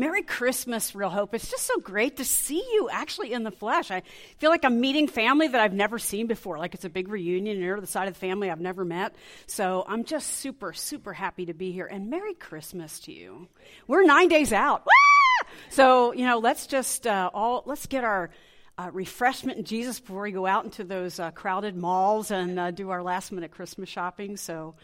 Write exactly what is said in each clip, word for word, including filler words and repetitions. Merry Christmas, Real Hope. It's just so great to see you actually in the flesh. I feel like I'm meeting family that I've never seen before. Like it's a big reunion, and you're the side of the family I've never met. So I'm just super, super happy to be here. And Merry Christmas to you. We're nine days out. Ah! So, you know, let's just uh, all, let's get our Uh, refreshment in Jesus before we go out into those uh, crowded malls and uh, do our last-minute Christmas shopping. So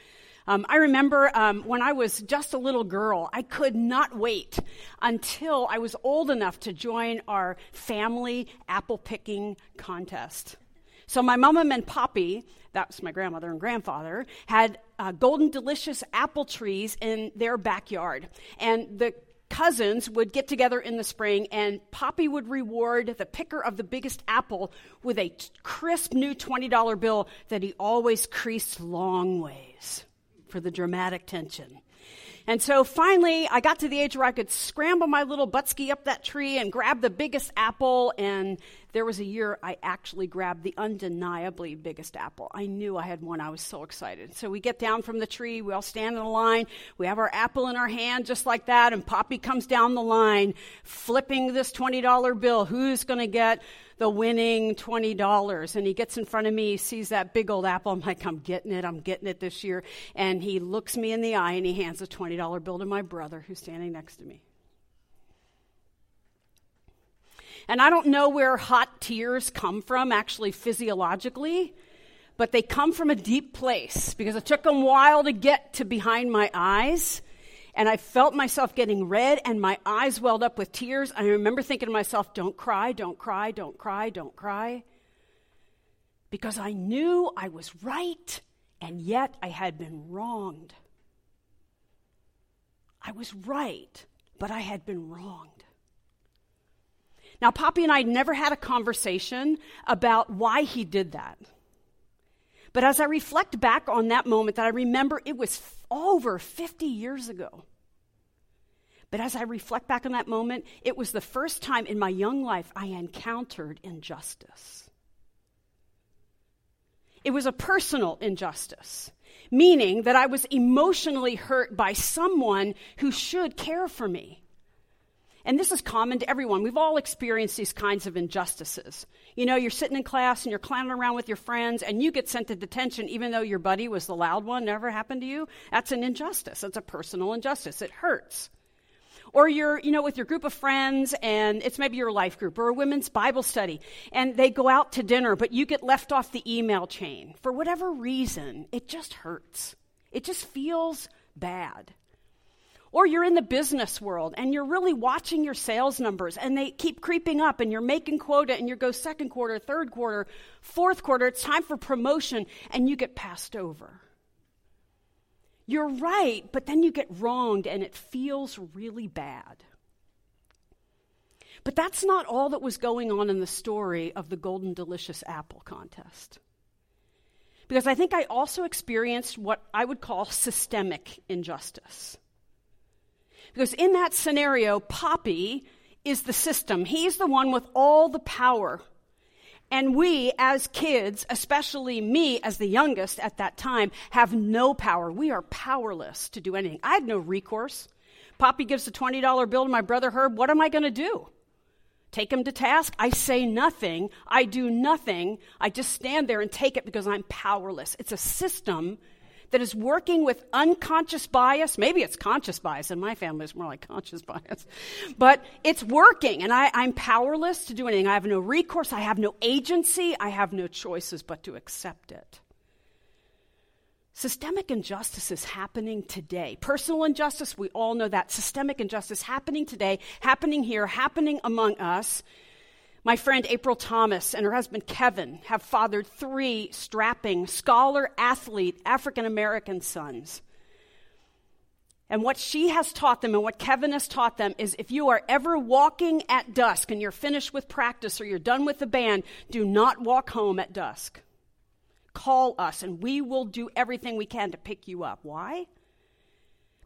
um, I remember um, when I was just a little girl, I could not wait until I was old enough to join our family apple-picking contest. So my mama and Poppy, that was my grandmother and grandfather, had uh, golden delicious apple trees in their backyard. And the cousins would get together in the spring, and Poppy would reward the picker of the biggest apple with a t- crisp new twenty dollar bill that he always creased long ways for the dramatic tension. And so finally, I got to the age where I could scramble my little buttski up that tree and grab the biggest apple, and there was a year I actually grabbed the undeniably biggest apple. I knew I had one. I was so excited. So we get down from the tree. We all stand in a line. We have our apple in our hand just like that, and Poppy comes down the line flipping this twenty dollar bill. Who's going to get the winning twenty dollars? And he gets in front of me, sees that big old apple. I'm like, I'm getting it. I'm getting it this year. And he looks me in the eye, and he hands a twenty dollar bill to my brother who's standing next to me. And I don't know where hot tears come from, actually physiologically, but they come from a deep place because it took a while to get to behind my eyes, and I felt myself getting red, and my eyes welled up with tears. I remember thinking to myself, don't cry, don't cry, don't cry, don't cry, because I knew I was right, and yet I had been wronged. I was right, but I had been wronged. Now, Poppy and I never had a conversation about why he did that. But as I reflect back on that moment that I remember, it was f- over fifty years ago. But as I reflect back on that moment, it was the first time in my young life I encountered injustice. It was a personal injustice, meaning that I was emotionally hurt by someone who should care for me. And this is common to everyone. We've all experienced these kinds of injustices. You know, you're sitting in class and you're clowning around with your friends and you get sent to detention even though your buddy was the loud one. Never happened to you? That's an injustice. That's a personal injustice. It hurts. Or you're, you know, with your group of friends and it's maybe your life group or a women's Bible study and they go out to dinner but you get left off the email chain. For whatever reason, it just hurts. It just feels bad. Or you're in the business world and you're really watching your sales numbers and they keep creeping up and you're making quota and you go second quarter, third quarter, fourth quarter, it's time for promotion and you get passed over. You're right, but then you get wronged and it feels really bad. But that's not all that was going on in the story of the Golden Delicious Apple contest. Because I think I also experienced what I would call systemic injustice. Because in that scenario, Poppy is the system. He's the one with all the power. And we as kids, especially me as the youngest at that time, have no power. We are powerless to do anything. I had no recourse. Poppy gives the twenty dollar bill to my brother Herb. What am I going to do? Take him to task? I say nothing. I do nothing. I just stand there and take it because I'm powerless. It's a system that is working with unconscious bias. Maybe it's conscious bias. In my family, it's more like conscious bias. But it's working, and I, I'm powerless to do anything. I have no recourse. I have no agency. I have no choices but to accept it. Systemic injustice is happening today. Personal injustice, we all know that. Systemic injustice happening today, happening here, happening among us. My friend April Thomas and her husband Kevin have fathered three strapping scholar-athlete African-American sons. And what she has taught them and what Kevin has taught them is if you are ever walking at dusk and you're finished with practice or you're done with the band, do not walk home at dusk. Call us and we will do everything we can to pick you up. Why?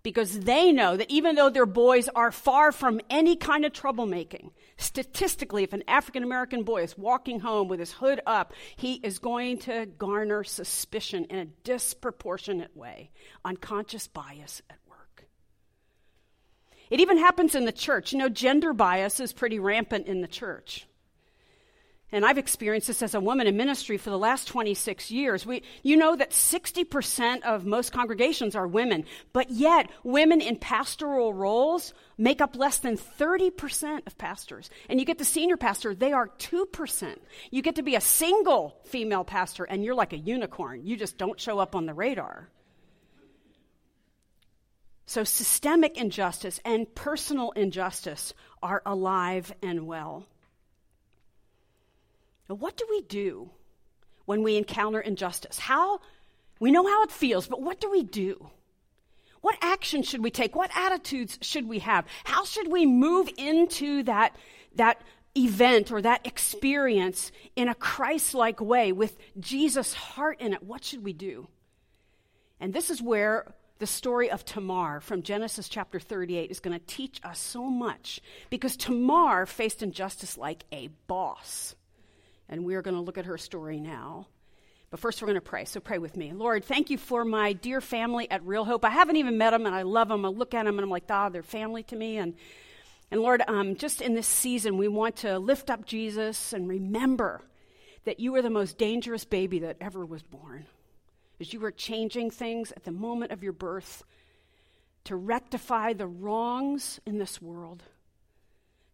Because they know that even though their boys are far from any kind of troublemaking, statistically, if an African-American boy is walking home with his hood up, he is going to garner suspicion in a disproportionate way. Unconscious bias at work. It even happens in the church. You know, gender bias is pretty rampant in the church. And I've experienced this as a woman in ministry for the last twenty-six years. We, you know that sixty percent of most congregations are women, but yet women in pastoral roles make up less than thirty percent of pastors. And you get the senior pastor, they are two percent. You get to be a single female pastor, and you're like a unicorn. You just don't show up on the radar. So systemic injustice and personal injustice are alive and well. Now, what do we do when we encounter injustice? How? We know how it feels, but what do we do? What action should we take? What attitudes should we have? How should we move into that, that event or that experience in a Christ-like way with Jesus' heart in it? What should we do? And this is where the story of Tamar from Genesis chapter thirty-eight is going to teach us so much, because Tamar faced injustice like a boss. And we're going to look at her story now. But first, we're going to pray. So pray with me. Lord, thank you for my dear family at Real Hope. I haven't even met them, and I love them. I look at them, and I'm like, ah, they're family to me. And and Lord, um, just in this season, we want to lift up Jesus and remember that you were the most dangerous baby that ever was born, as you were changing things at the moment of your birth to rectify the wrongs in this world,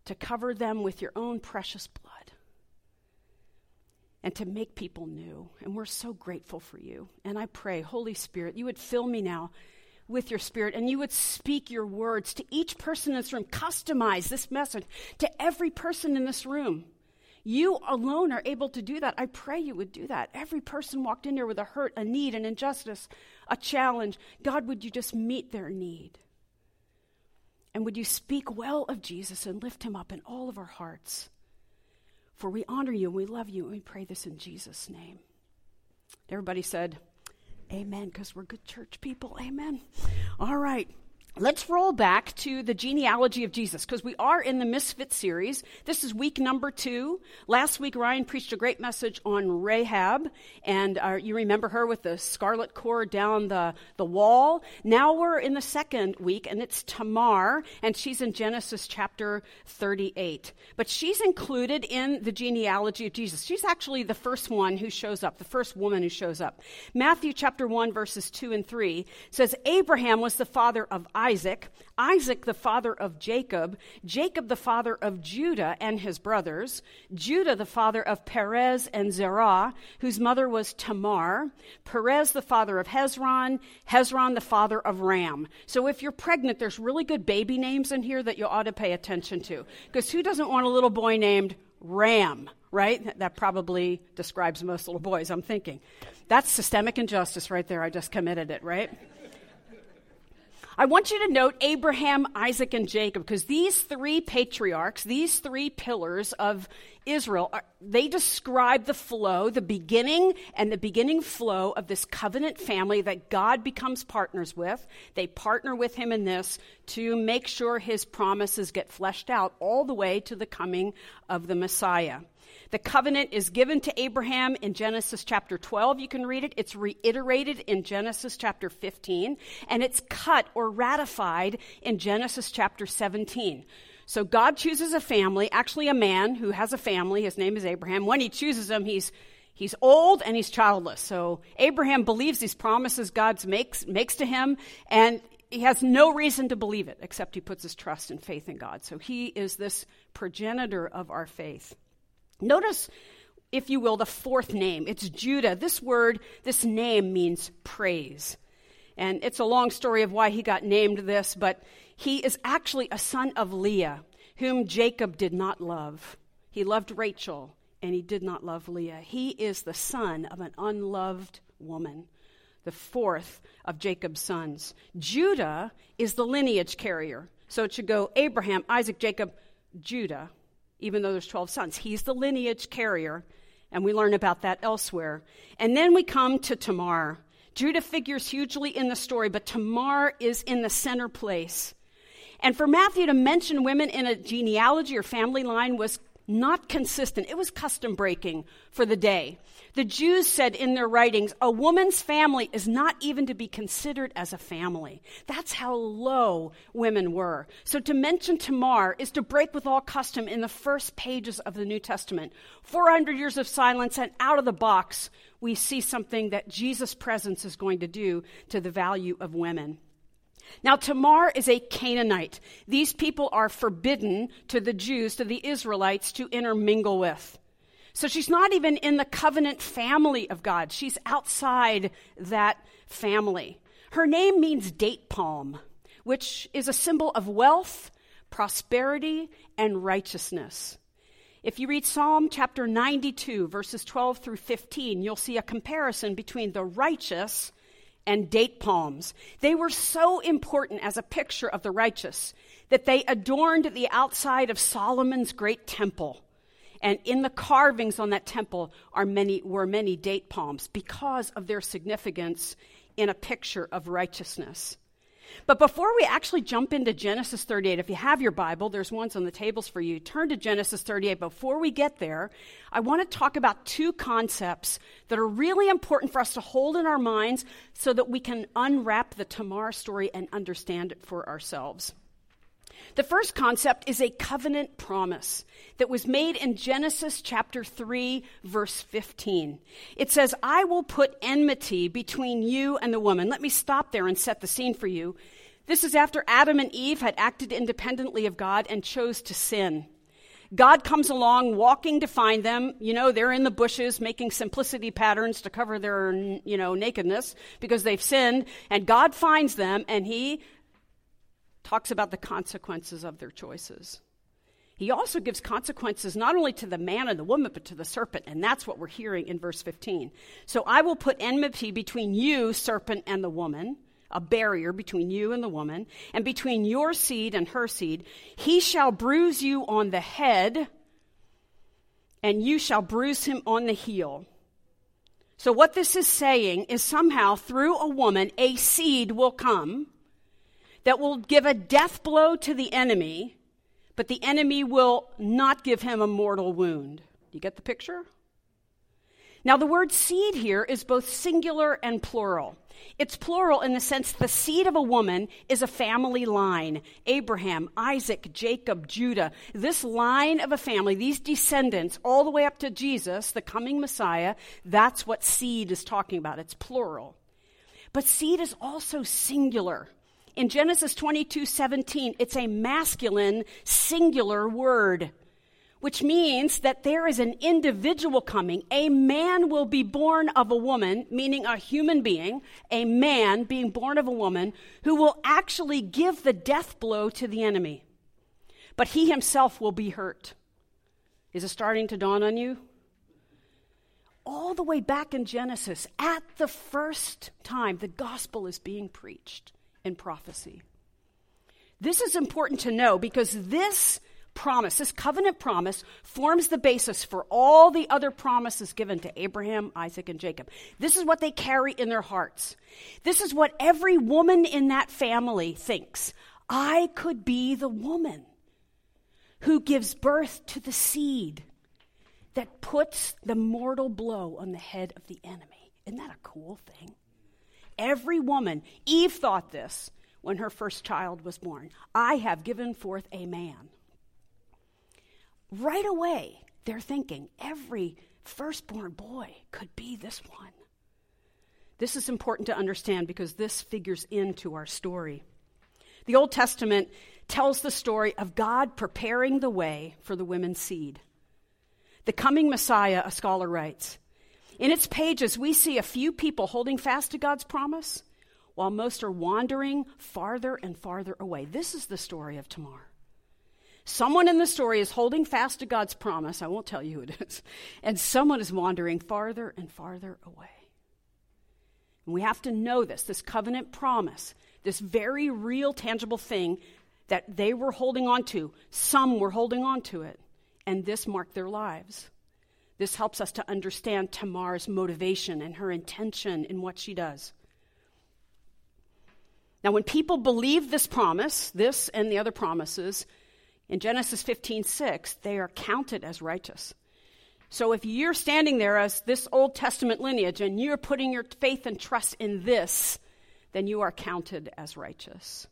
to cover them with your own precious blood, and to make people new. And we're so grateful for you. And I pray, Holy Spirit, you would fill me now with your Spirit, and you would speak your words to each person in this room. Customize this message to every person in this room. You alone are able to do that. I pray you would do that. Every person walked in here with a hurt, a need, an injustice, a challenge. God, would you just meet their need? And would you speak well of Jesus and lift him up in all of our hearts? For we honor you, and we love you, and we pray this in Jesus' name. Everybody said, amen, because we're good church people, amen. All right, let's roll back to the genealogy of Jesus, because we are in the Misfit series. This is week number two. Last week, Ryan preached a great message on Rahab, and uh, you remember her with the scarlet cord down the, the wall. Now we're in the second week, and it's Tamar, and she's in Genesis chapter thirty-eight. But she's included in the genealogy of Jesus. She's actually the first one who shows up, the first woman who shows up. Matthew chapter one, verses two and three says, Abraham was the father of Isaac, Isaac the father of Jacob, Jacob the father of Judah and his brothers, Judah the father of Perez and Zerah, whose mother was Tamar, Perez the father of Hezron, Hezron the father of Ram. So if you're pregnant, there's really good baby names in here that you ought to pay attention to, because who doesn't want a little boy named Ram, right? That probably describes most little boys, I'm thinking. That's systemic injustice right there. I just committed it, right? I want you to note Abraham, Isaac, and Jacob, because these three patriarchs, these three pillars of Israel, are, they describe the flow, the beginning and the beginning flow of this covenant family that God becomes partners with. They partner with him in this to make sure his promises get fleshed out all the way to the coming of the Messiah. The covenant is given to Abraham in Genesis chapter twelve. You can read it. It's reiterated in Genesis chapter fifteen, and it's cut or ratified in Genesis chapter seventeen. So God chooses a family, actually a man who has a family. His name is Abraham. When he chooses him, he's he's old and he's childless. So Abraham believes these promises God makes makes to him, and he has no reason to believe it, except he puts his trust and faith in God. So he is this progenitor of our faith. Notice, if you will, the fourth name. It's Judah. This word, this name means praise. And it's a long story of why he got named this, but he is actually a son of Leah, whom Jacob did not love. He loved Rachel, and he did not love Leah. He is the son of an unloved woman, the fourth of Jacob's sons. Judah is the lineage carrier. So it should go Abraham, Isaac, Jacob, Judah. Even though there's twelve sons, he's the lineage carrier, and we learn about that elsewhere. And then we come to Tamar. Judah figures hugely in the story, but Tamar is in the center place. And for Matthew to mention women in a genealogy or family line was not consistent. It was custom breaking for the day. The Jews said in their writings, a woman's family is not even to be considered as a family. That's how low women were. So to mention Tamar is to break with all custom in the first pages of the New Testament. four hundred years of silence, and out of the box, we see something that Jesus' presence is going to do to the value of women. Now, Tamar is a Canaanite. These people are forbidden to the Jews, to the Israelites, to intermingle with. So she's not even in the covenant family of God. She's outside that family. Her name means date palm, which is a symbol of wealth, prosperity, and righteousness. If you read Psalm chapter ninety-two, verses twelve through fifteen, you'll see a comparison between the righteous and date palms. They were so important as a picture of the righteous that they adorned the outside of Solomon's great temple. And in the carvings on that temple are many were many date palms because of their significance in a picture of righteousness. But before we actually jump into Genesis thirty-eight, if you have your Bible, there's ones on the tables for you. Turn to Genesis thirty-eight. Before we get there, I want to talk about two concepts that are really important for us to hold in our minds so that we can unwrap the Tamar story and understand it for ourselves. The first concept is a covenant promise that was made in Genesis chapter three, verse fifteen. It says, I will put enmity between you and the woman. Let me stop there and set the scene for you. This is after Adam and Eve had acted independently of God and chose to sin. God comes along walking to find them. You know, they're in the bushes making simplicity patterns to cover their, you know, nakedness because they've sinned. And God finds them and he talks about the consequences of their choices. He also gives consequences not only to the man and the woman, but to the serpent, and that's what we're hearing in verse fifteen. So I will put enmity between you, serpent, and the woman, a barrier between you and the woman, and between your seed and her seed. He shall bruise you on the head, and you shall bruise him on the heel. So what this is saying is somehow through a woman, a seed will come that will give a death blow to the enemy, but the enemy will not give him a mortal wound. Do you get the picture? Now, the word seed here is both singular and plural. It's plural in the sense the seed of a woman is a family line. Abraham, Isaac, Jacob, Judah. This line of a family, these descendants, all the way up to Jesus, the coming Messiah, that's what seed is talking about. It's plural. But seed is also singular. In Genesis twenty-two seventeen, it's a masculine, singular word, which means that there is an individual coming. A man will be born of a woman, meaning a human being, a man being born of a woman, who will actually give the death blow to the enemy. But he himself will be hurt. Is it starting to dawn on you? All the way back in Genesis, at the first time, the gospel is being preached. In prophecy. This is important to know because this promise, this covenant promise, forms the basis for all the other promises given to Abraham, Isaac, and Jacob. This is what they carry in their hearts. This is what every woman in that family thinks. I could be the woman who gives birth to the seed that puts the mortal blow on the head of the enemy. Isn't that a cool thing? Every woman, Eve thought this when her first child was born. I have given forth a man. Right away, they're thinking every firstborn boy could be this one. This is important to understand because this figures into our story. The Old Testament tells the story of God preparing the way for the women's seed. The coming Messiah, a scholar writes, in its pages, we see a few people holding fast to God's promise, while most are wandering farther and farther away. This is the story of Tamar. Someone in the story is holding fast to God's promise. I won't tell you who it is. And someone is wandering farther and farther away. And we have to know this, this covenant promise, this very real, tangible thing that they were holding on to. Some were holding on to it, and this marked their lives. This helps us to understand Tamar's motivation and her intention in what she does. Now, when people believe this promise, this and the other promises, In Genesis fifteen six, they are counted as righteous. So if you're standing there as this Old Testament lineage and you're putting your faith and trust in this, then you are counted as righteous.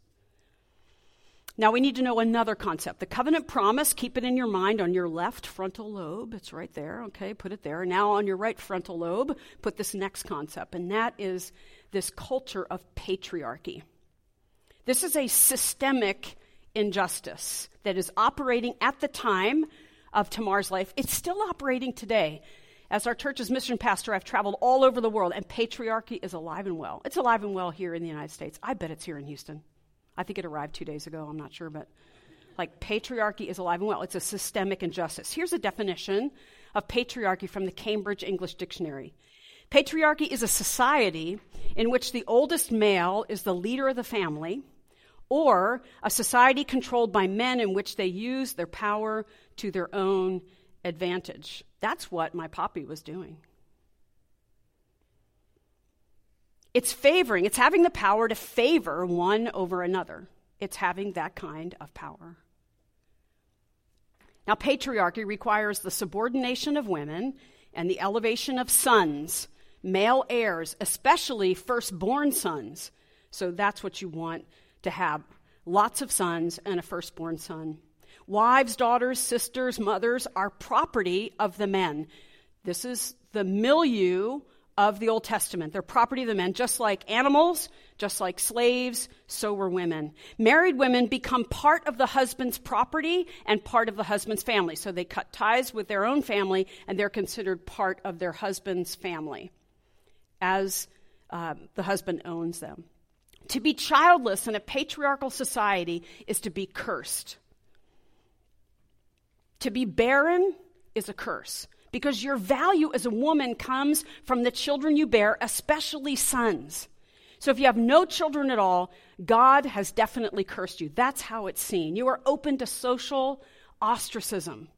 Now we need to know another concept. The covenant promise, keep it in your mind on your left frontal lobe. It's right there, okay, put it there. Now on your right frontal lobe, put this next concept, and that is this culture of patriarchy. This is a systemic injustice that is operating at the time of Tamar's life. It's still operating today. As our church's mission pastor, I've traveled all over the world, and patriarchy is alive and well. It's alive and well here in the United States. I bet it's here in Houston. I think it arrived two days ago. I'm not sure, but like patriarchy is alive and well. It's a systemic injustice. Here's a definition of patriarchy from the Cambridge English Dictionary. Patriarchy is a society in which the oldest male is the leader of the family, or a society controlled by men in which they use their power to their own advantage. That's what my Poppy was doing. It's favoring, it's having the power to favor one over another. It's having that kind of power. Now, patriarchy requires the subordination of women and the elevation of sons, male heirs, especially firstborn sons. So that's what you want to have, lots of sons and a firstborn son. Wives, daughters, sisters, mothers are property of the men. This is the milieu of the Old Testament. They're property of the men. Just like animals, just like slaves, so were women. Married women become part of the husband's property and part of the husband's family. So they cut ties with their own family, and they're considered part of their husband's family as uh, the husband owns them. To be childless in a patriarchal society is to be cursed. To be barren is a curse, because your value as a woman comes from the children you bear, especially sons. So if you have no children at all, God has definitely cursed you. That's how it's seen. You are open to social ostracism,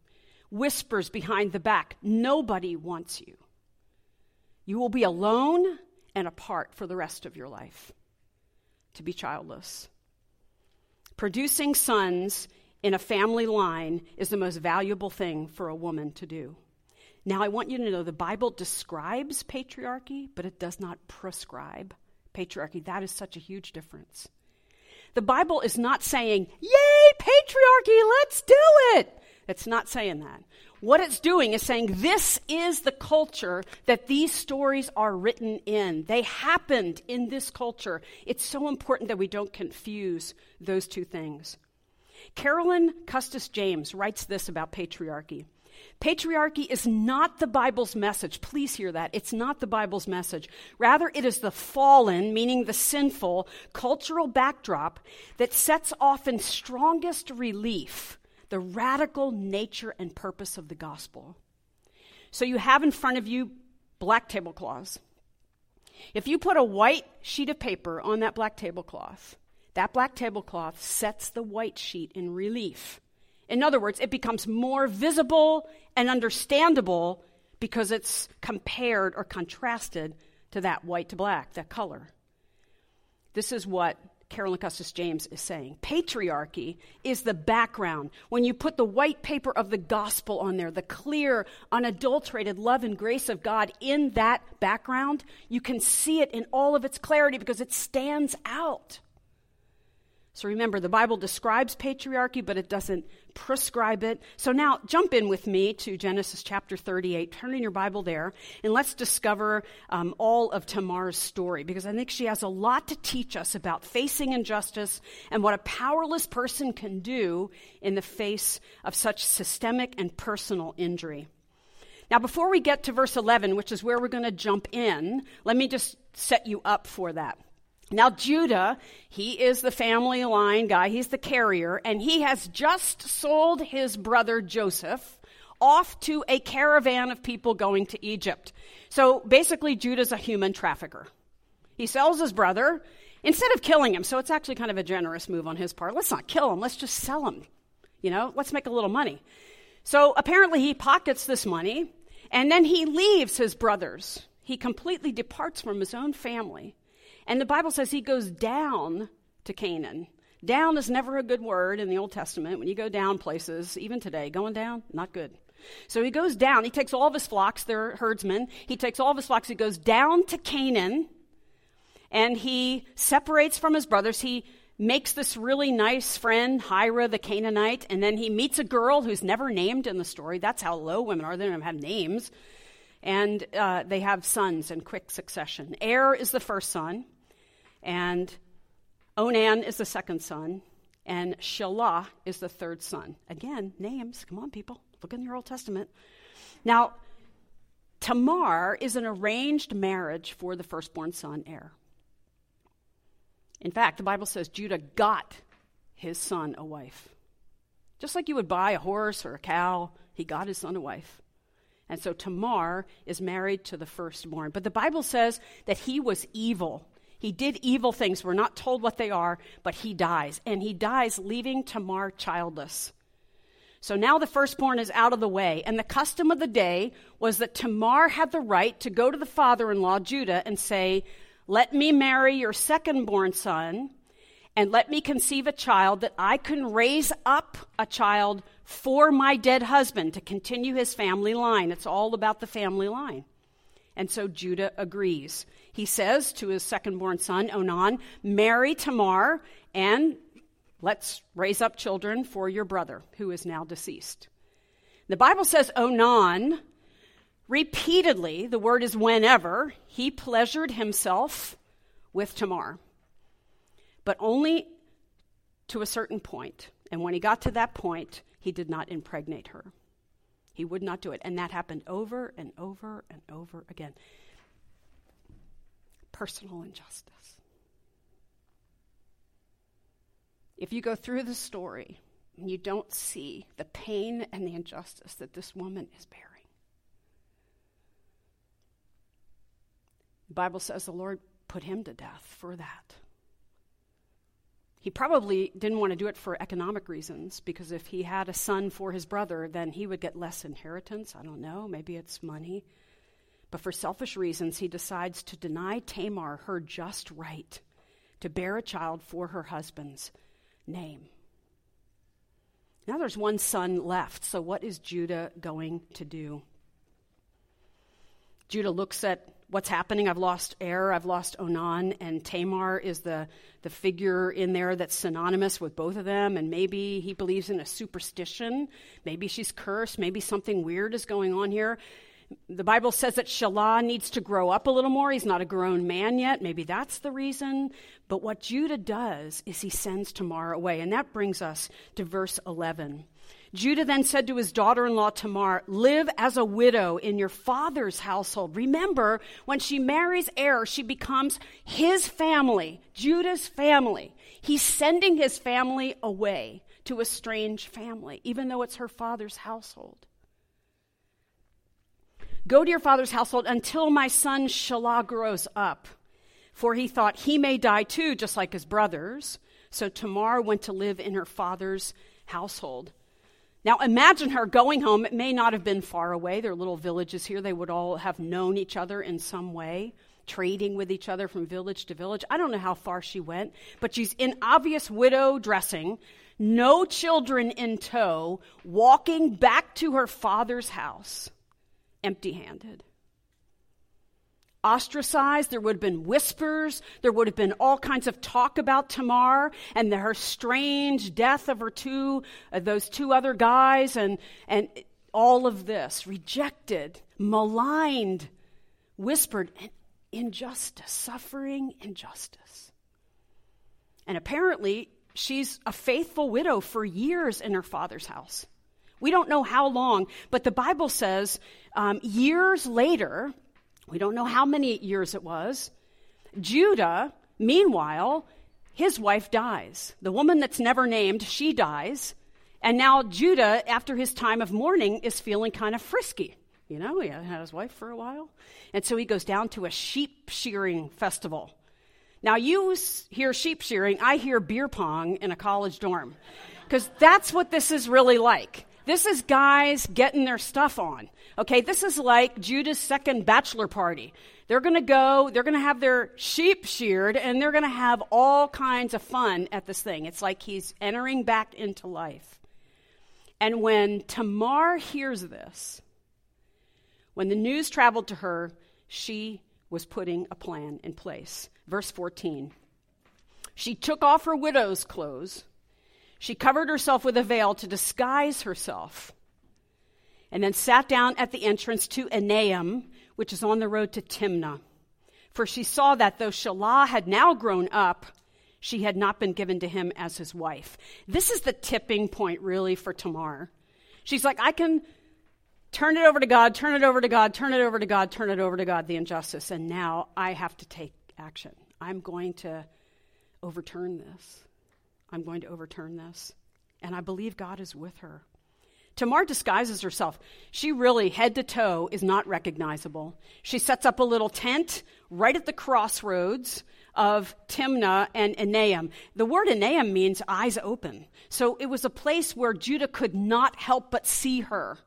whispers behind the back. Nobody wants you. You will be alone and apart for the rest of your life to be childless. Producing sons in a family line is the most valuable thing for a woman to do. Now, I want you to know the Bible describes patriarchy, but it does not prescribe patriarchy. That is such a huge difference. The Bible is not saying, yay, patriarchy, let's do it. It's not saying that. What it's doing is saying this is the culture that these stories are written in. They happened in this culture. It's so important that we don't confuse those two things. Carolyn Custis James writes this about patriarchy. Patriarchy is not the Bible's message. Please hear that. It's not the Bible's message. Rather, it is the fallen, meaning the sinful, cultural backdrop that sets off in strongest relief the radical nature and purpose of the gospel. So you have in front of you black tablecloths. If you put a white sheet of paper on that black tablecloth, that black tablecloth sets the white sheet in relief. In other words, it becomes more visible and understandable because it's compared or contrasted to that white to black, that color. This is what Carolyn Custis James is saying. Patriarchy is the background. When you put the white paper of the gospel on there, the clear, unadulterated love and grace of God in that background, you can see it in all of its clarity because it stands out. So remember, the Bible describes patriarchy, but it doesn't prescribe it. So now jump in with me to Genesis chapter thirty-eight. Turn in your Bible there, and let's discover um, all of Tamar's story, because I think she has a lot to teach us about facing injustice and what a powerless person can do in the face of such systemic and personal injury. Now, before we get to verse eleven, which is where we're going to jump in, let me just set you up for that. Now, Judah, he is the family line guy. He's the carrier, and he has just sold his brother Joseph off to a caravan of people going to Egypt. So basically, Judah's a human trafficker. He sells his brother instead of killing him. So it's actually kind of a generous move on his part. Let's not kill him. Let's just sell him. You know, let's make a little money. So apparently, he pockets this money, and then he leaves his brothers. He completely departs from his own family. And the Bible says he goes down to Canaan, Down is never a good word in the Old Testament. When you go down places, even today, going down, not good. So he goes down. He takes all of his flocks. They're herdsmen. He takes all of his flocks. He goes down to Canaan, and he separates from his brothers. He makes this really nice friend, Hira the Canaanite, and then he meets a girl who's never named in the story. That's how low women are. They don't have names. And uh, they have sons in quick succession. Er is the first son, and Onan is the second son, and Shelah is the third son. Again, names. Come on, people. Look in your Old Testament. Now, Tamar is an arranged marriage for the firstborn son, Er. In fact, the Bible says Judah got his son a wife. Just like you would buy a horse or a cow, he got his son a wife. And so Tamar is married to the firstborn. But the Bible says that he was evil. He did evil things. We're not told what they are, but he dies. And he dies leaving Tamar childless. So now the firstborn is out of the way. And the custom of the day was that Tamar had the right to go to the father-in-law, Judah, and say, "Let me marry your second-born son, and let me conceive a child that I can raise up a child for my dead husband to continue his family line." It's all about the family line. And so Judah agrees. He says to his second-born son, Onan, "Marry Tamar, and let's raise up children for your brother, who is now deceased." The Bible says Onan repeatedly, the word is whenever, he pleasured himself with Tamar, but only to a certain point. And when he got to that point, he did not impregnate her. He would not do it. And that happened over and over and over again. Personal injustice. If you go through the story and you don't see the pain and the injustice that this woman is bearing, the Bible says the Lord put him to death for that. He probably didn't want to do it for economic reasons, because if he had a son for his brother, then he would get less inheritance. I don't know, maybe it's money. But for selfish reasons, he decides to deny Tamar her just right to bear a child for her husband's name. Now there's one son left, so what is Judah going to do? Judah looks at what's happening. I've lost Er, I've lost Onan, and Tamar is the, the figure in there that's synonymous with both of them, and maybe he believes in a superstition. Maybe she's cursed. Maybe something weird is going on here. The Bible says that Shelah needs to grow up a little more. He's not a grown man yet. Maybe that's the reason. But what Judah does is he sends Tamar away, and that brings us to verse eleven. Judah then said to his daughter-in-law Tamar, "Live as a widow in your father's household." Remember, when she marries Er, she becomes his family, Judah's family. He's sending his family away to a strange family, even though it's her father's household. "Go to your father's household until my son Shelah grows up, for he thought he may die too, just like his brothers." So Tamar went to live in her father's household. Now imagine her going home. It may not have been far away. There are little villages here. They would all have known each other in some way, trading with each other from village to village. I don't know how far she went, but she's in obvious widow dressing, no children in tow, walking back to her father's house, empty-handed. Ostracized, there would have been whispers, there would have been all kinds of talk about Tamar and the, her strange death of her two, uh, those two other guys, and, and all of this, rejected, maligned, whispered, and injustice, suffering injustice. And apparently, she's a faithful widow for years in her father's house. We don't know how long, but the Bible says um, years later, we don't know how many years it was, Judah, meanwhile, his wife dies. The woman that's never named, she dies. And now Judah, after his time of mourning, is feeling kind of frisky. You know, he hadn't had his wife for a while. And so he goes down to a sheep shearing festival. Now you hear sheep shearing, I hear beer pong in a college dorm, because that's what this is really like. This is guys getting their stuff on, okay? This is like Judah's second bachelor party. They're going to go, they're going to have their sheep sheared, and they're going to have all kinds of fun at this thing. It's like he's entering back into life. And when Tamar hears this, when the news traveled to her, she was putting a plan in place. Verse fourteen, she took off her widow's clothes. She covered herself with a veil to disguise herself, and then sat down at the entrance to Enaim, which is on the road to Timnah. For she saw that though Shelah had now grown up, she had not been given to him as his wife. This is the tipping point, really, for Tamar. She's like, I can turn it over to God, turn it over to God, turn it over to God, turn it over to God, the injustice, and now I have to take action. I'm going to overturn this. I'm going to overturn this. And I believe God is with her. Tamar disguises herself. She really, head to toe, is not recognizable. She sets up a little tent right at the crossroads of Timnah and Enaim. The word Enaim means eyes open. So it was a place where Judah could not help but see her.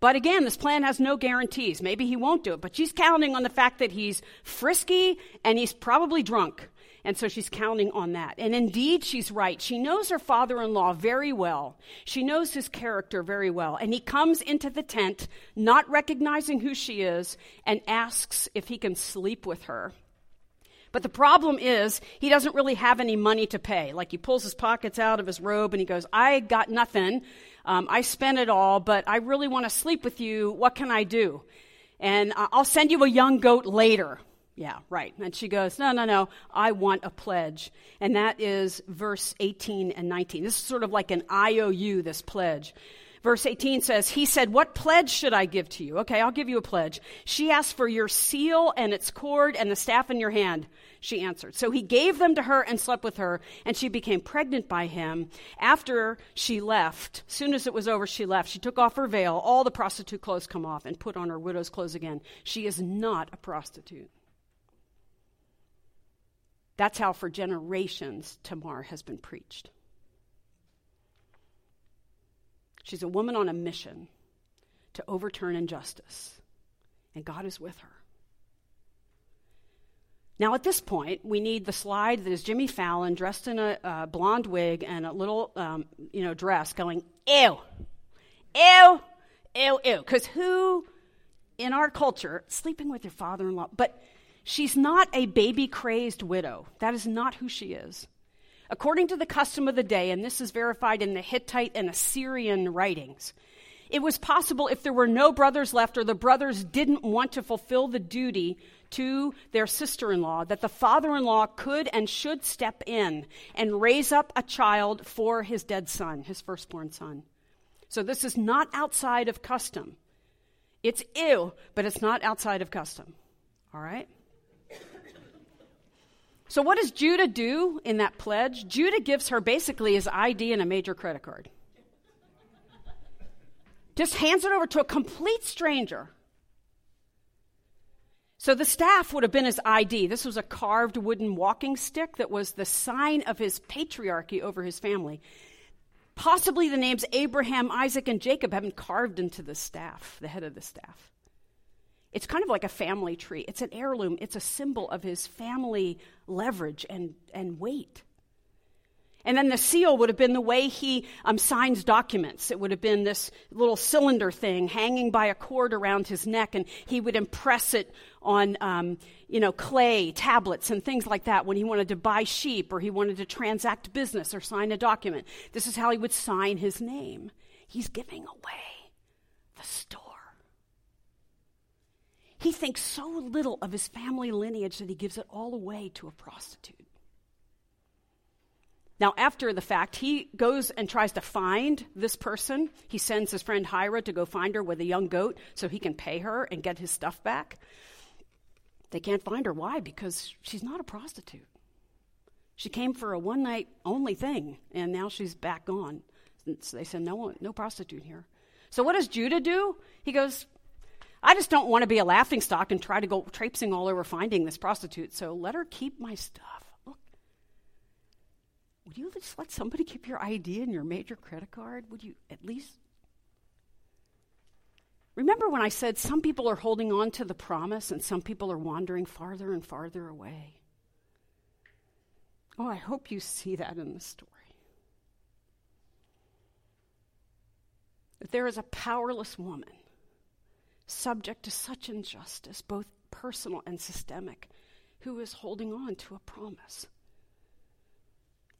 But again, this plan has no guarantees. Maybe he won't do it, but she's counting on the fact that he's frisky and he's probably drunk. And so she's counting on that. And indeed, she's right. She knows her father-in-law very well. She knows his character very well. And he comes into the tent, not recognizing who she is, and asks if he can sleep with her. But the problem is, he doesn't really have any money to pay. Like, he pulls his pockets out of his robe and he goes, I got nothing. Um, I spent it all, but I really want to sleep with you. What can I do? And I'll send you a young goat later. Yeah, right. And she goes, no, no, no, I want a pledge. And that is verse eighteen and nineteen. This is sort of like an I O U, this pledge. Verse eighteen says, he said, what pledge should I give to you? Okay, I'll give you a pledge. She asked for your seal and its cord and the staff in your hand, she answered. So he gave them to her and slept with her, and she became pregnant by him. After she left, as soon as it was over, she left. She took off her veil, all the prostitute clothes come off, and put on her widow's clothes again. She is not a prostitute. That's how for generations Tamar has been preached. She's a woman on a mission to overturn injustice, and God is with her. Now at this point, we need the slide that is Jimmy Fallon dressed in a uh, blonde wig and a little um, you know, dress going, ew, ew, ew, ew. Because who in our culture, sleeping with your father-in-law, but... she's not a baby-crazed widow. That is not who she is. According to the custom of the day, and this is verified in the Hittite and Assyrian writings, it was possible if there were no brothers left or the brothers didn't want to fulfill the duty to their sister-in-law, that the father-in-law could and should step in and raise up a child for his dead son, his firstborn son. So this is not outside of custom. It's ew, but it's not outside of custom. All right? So what does Judah do in that pledge? Judah gives her basically his I D and a major credit card. Just hands it over to a complete stranger. So the staff would have been his I D. This was a carved wooden walking stick that was the sign of his patriarchy over his family. Possibly the names Abraham, Isaac, and Jacob have been carved into the staff, the head of the staff. It's kind of like a family tree. It's an heirloom. It's a symbol of his family leverage and, and weight. And then the seal would have been the way he um, signs documents. It would have been this little cylinder thing hanging by a cord around his neck, and he would impress it on um, you know, clay tablets and things like that when he wanted to buy sheep or he wanted to transact business or sign a document. This is how he would sign his name. He's giving away the store. He thinks so little of his family lineage that he gives it all away to a prostitute. Now, after the fact, he goes and tries to find this person. He sends his friend Hira to go find her with a young goat so he can pay her and get his stuff back. They can't find her. Why? Because she's not a prostitute. She came for a one-night only thing, and now she's back gone. So they said, no one, no prostitute here. So what does Judah do? He goes... I just don't want to be a laughingstock and try to go traipsing all over finding this prostitute, so let her keep my stuff. Look, would you just let somebody keep your I D and your major credit card? Would you at least Remember when I said some people are holding on to the promise and some people are wandering farther and farther away? Oh, I hope you see that in the story. That there is a powerless woman subject to such injustice, both personal and systemic, who is holding on to a promise.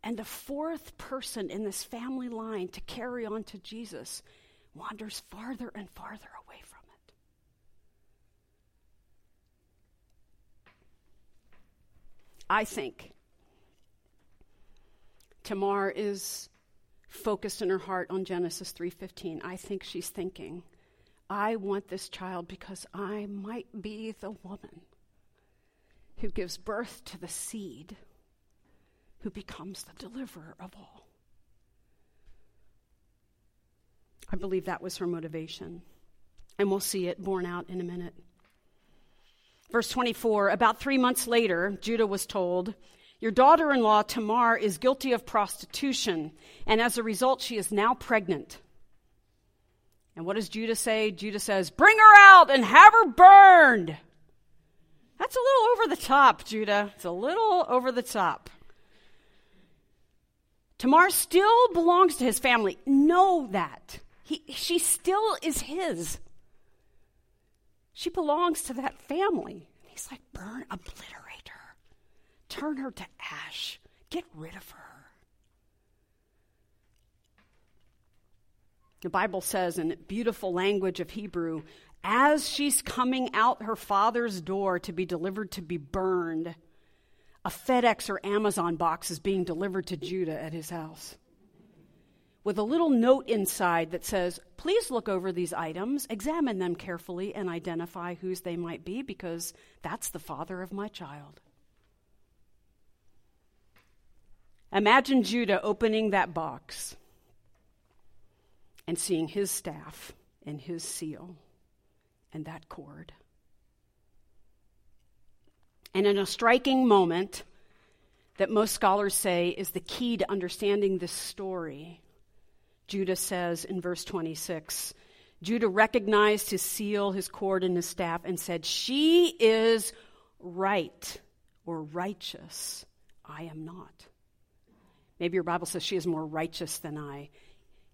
And the fourth person in this family line to carry on to Jesus wanders farther and farther away from it. I think Tamar is focused in her heart on Genesis three fifteen. I think she's thinking, I want this child because I might be the woman who gives birth to the seed who becomes the deliverer of all. I believe that was her motivation, and we'll see it borne out in a minute. Verse twenty-four, about three months later, Judah was told, your daughter-in-law Tamar is guilty of prostitution, and as a result, she is now pregnant. And what does Judah say? Judah says, bring her out and have her burned. That's a little over the top, Judah. It's a little over the top. Tamar still belongs to his family. Know that. He, she still is his. She belongs to that family. He's like, burn, obliterate her. Turn her to ash. Get rid of her. The Bible says in beautiful language of Hebrew, as she's coming out her father's door to be delivered to be burned, a FedEx or Amazon box is being delivered to Judah at his house with a little note inside that says, please look over these items, examine them carefully, and identify whose they might be, because that's the father of my child. Imagine Judah opening that box and seeing his staff and his seal and that cord. And in a striking moment that most scholars say is the key to understanding this story, Judah says in verse twenty-six, Judah recognized his seal, his cord, and his staff and said, she is right or righteous. I am not. Maybe your Bible says she is more righteous than I.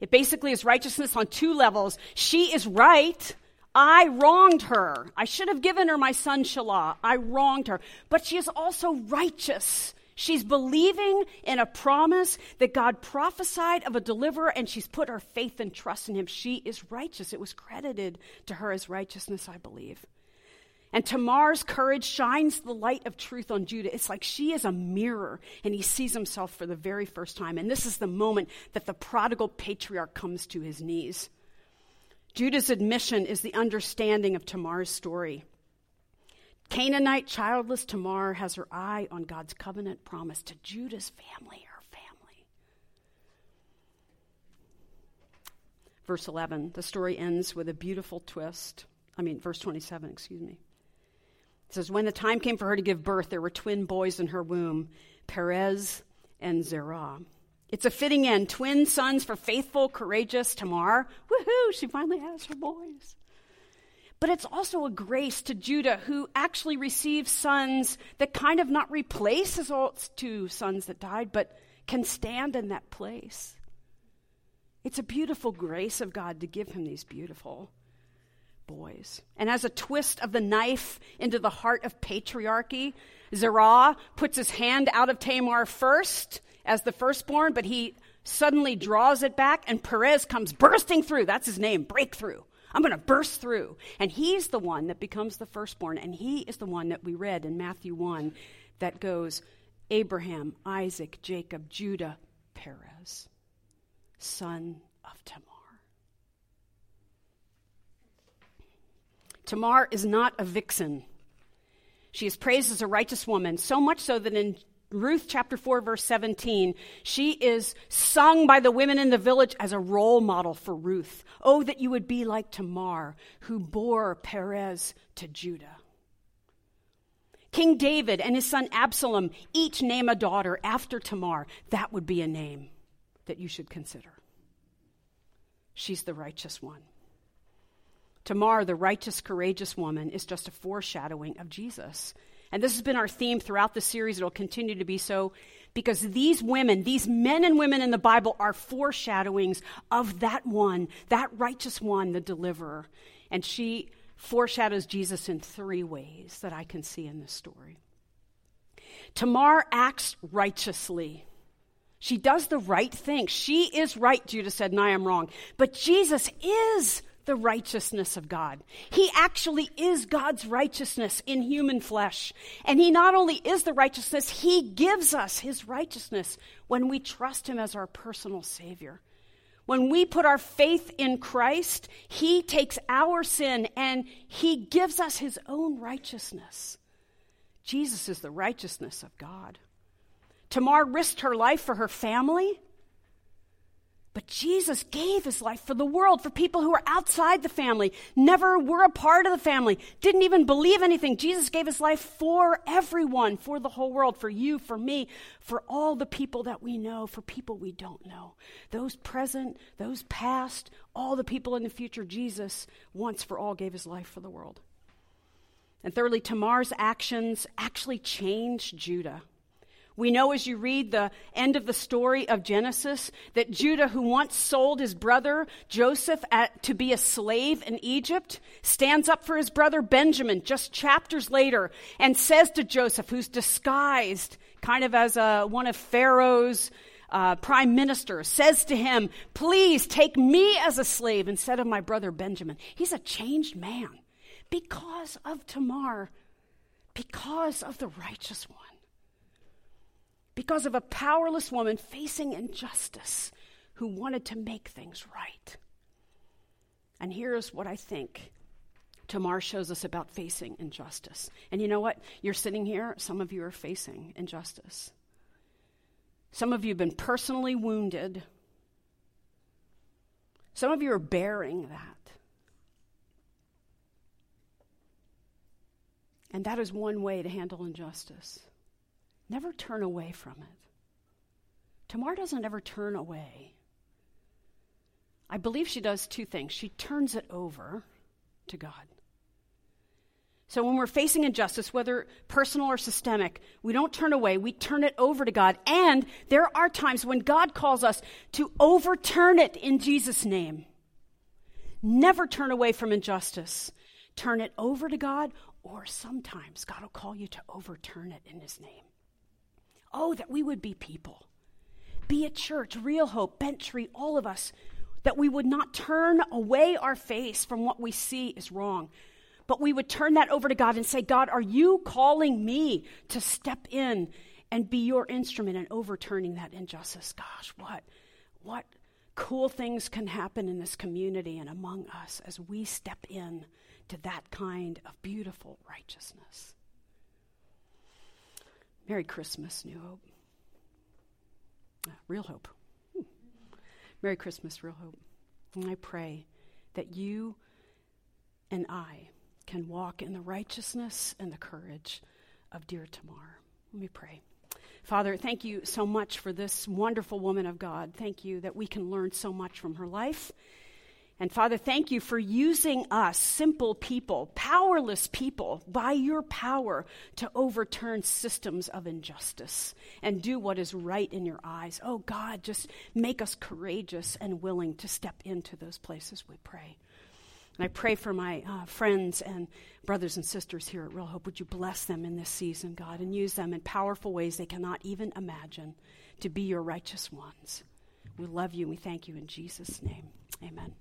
It basically is righteousness on two levels. She is right. I wronged her. I should have given her my son Shelah. I wronged her. But she is also righteous. She's believing in a promise that God prophesied of a deliverer, and she's put her faith and trust in him. She is righteous. It was credited to her as righteousness, I believe. And Tamar's courage shines the light of truth on Judah. It's like she is a mirror, and he sees himself for the very first time. And this is the moment that the prodigal patriarch comes to his knees. Judah's admission is the understanding of Tamar's story. Canaanite, childless Tamar has her eye on God's covenant promise to Judah's family, her family. Verse eleven, the story ends with a beautiful twist. I mean, verse twenty-seven, excuse me. It says, when the time came for her to give birth, there were twin boys in her womb, Perez and Zerah. It's a fitting end. Twin sons for faithful, courageous Tamar. Woohoo, she finally has her boys. But it's also a grace to Judah, who actually receives sons that kind of not replace his old two sons that died, but can stand in that place. It's a beautiful grace of God to give him these beautiful boys. And as a twist of the knife into the heart of patriarchy, Zerah puts his hand out of Tamar first as the firstborn, but he suddenly draws it back, and Perez comes bursting through. That's his name, breakthrough. I'm going to burst through. And he's the one that becomes the firstborn, and he is the one that we read in Matthew one that goes, Abraham, Isaac, Jacob, Judah, Perez, son of Tamar. Tamar is not a vixen. She is praised as a righteous woman, so much so that in Ruth chapter four, verse seventeen, she is sung by the women in the village as a role model for Ruth. Oh, that you would be like Tamar, who bore Perez to Judah. King David and his son Absalom each name a daughter after Tamar. That would be a name that you should consider. She's the righteous one. Tamar, the righteous, courageous woman, is just a foreshadowing of Jesus. And this has been our theme throughout the series. It'll continue to be so, because these women, these men and women in the Bible, are foreshadowings of that one, that righteous one, the deliverer. And she foreshadows Jesus in three ways that I can see in this story. Tamar acts righteously. She does the right thing. She is right, Judah said, and I am wrong. But Jesus is the righteousness of God. He actually is God's righteousness in human flesh. And he not only is the righteousness, he gives us his righteousness when we trust him as our personal Savior. When we put our faith in Christ, he takes our sin and he gives us his own righteousness. Jesus is the righteousness of God. Tamar risked her life for her family, but Jesus gave his life for the world, for people who are outside the family, never were a part of the family, didn't even believe anything. Jesus gave his life for everyone, for the whole world, for you, for me, for all the people that we know, for people we don't know. Those present, those past, all the people in the future, Jesus once for all gave his life for the world. And thirdly, Tamar's actions actually changed Judah. We know as you read the end of the story of Genesis that Judah, who once sold his brother Joseph at, to be a slave in Egypt, stands up for his brother Benjamin just chapters later and says to Joseph, who's disguised kind of as a, one of Pharaoh's uh, prime ministers, says to him, please take me as a slave instead of my brother Benjamin. He's a changed man because of Tamar, because of the righteous one. Because of a powerless woman facing injustice who wanted to make things right. And here's what I think Tamar shows us about facing injustice. And you know what? You're sitting here, some of you are facing injustice. Some of you have been personally wounded. Some of you are bearing that. And that is one way to handle injustice. Never turn away from it. Tamar doesn't ever turn away. I believe she does two things. She turns it over to God. So when we're facing injustice, whether personal or systemic, we don't turn away, we turn it over to God. And there are times when God calls us to overturn it in Jesus' name. Never turn away from injustice. Turn it over to God, or sometimes God will call you to overturn it in his name. Oh, that we would be people, be a church, Real Hope, Bent Tree, all of us, that we would not turn away our face from what we see is wrong, but we would turn that over to God and say, God, are you calling me to step in and be your instrument in overturning that injustice? Gosh, what, what cool things can happen in this community and among us as we step in to that kind of beautiful righteousness. Merry Christmas, New Hope. Uh, Real Hope. Hmm. Merry Christmas, Real Hope. And I pray that you and I can walk in the righteousness and the courage of dear Tamar. Let me pray. Father, thank you so much for this wonderful woman of God. Thank you that we can learn so much from her life. And Father, thank you for using us, simple people, powerless people, by your power to overturn systems of injustice and do what is right in your eyes. Oh God, just make us courageous and willing to step into those places, we pray. And I pray for my uh, friends and brothers and sisters here at Real Hope. Would you bless them in this season, God, and use them in powerful ways they cannot even imagine to be your righteous ones. We love you and we thank you in Jesus' name. Amen.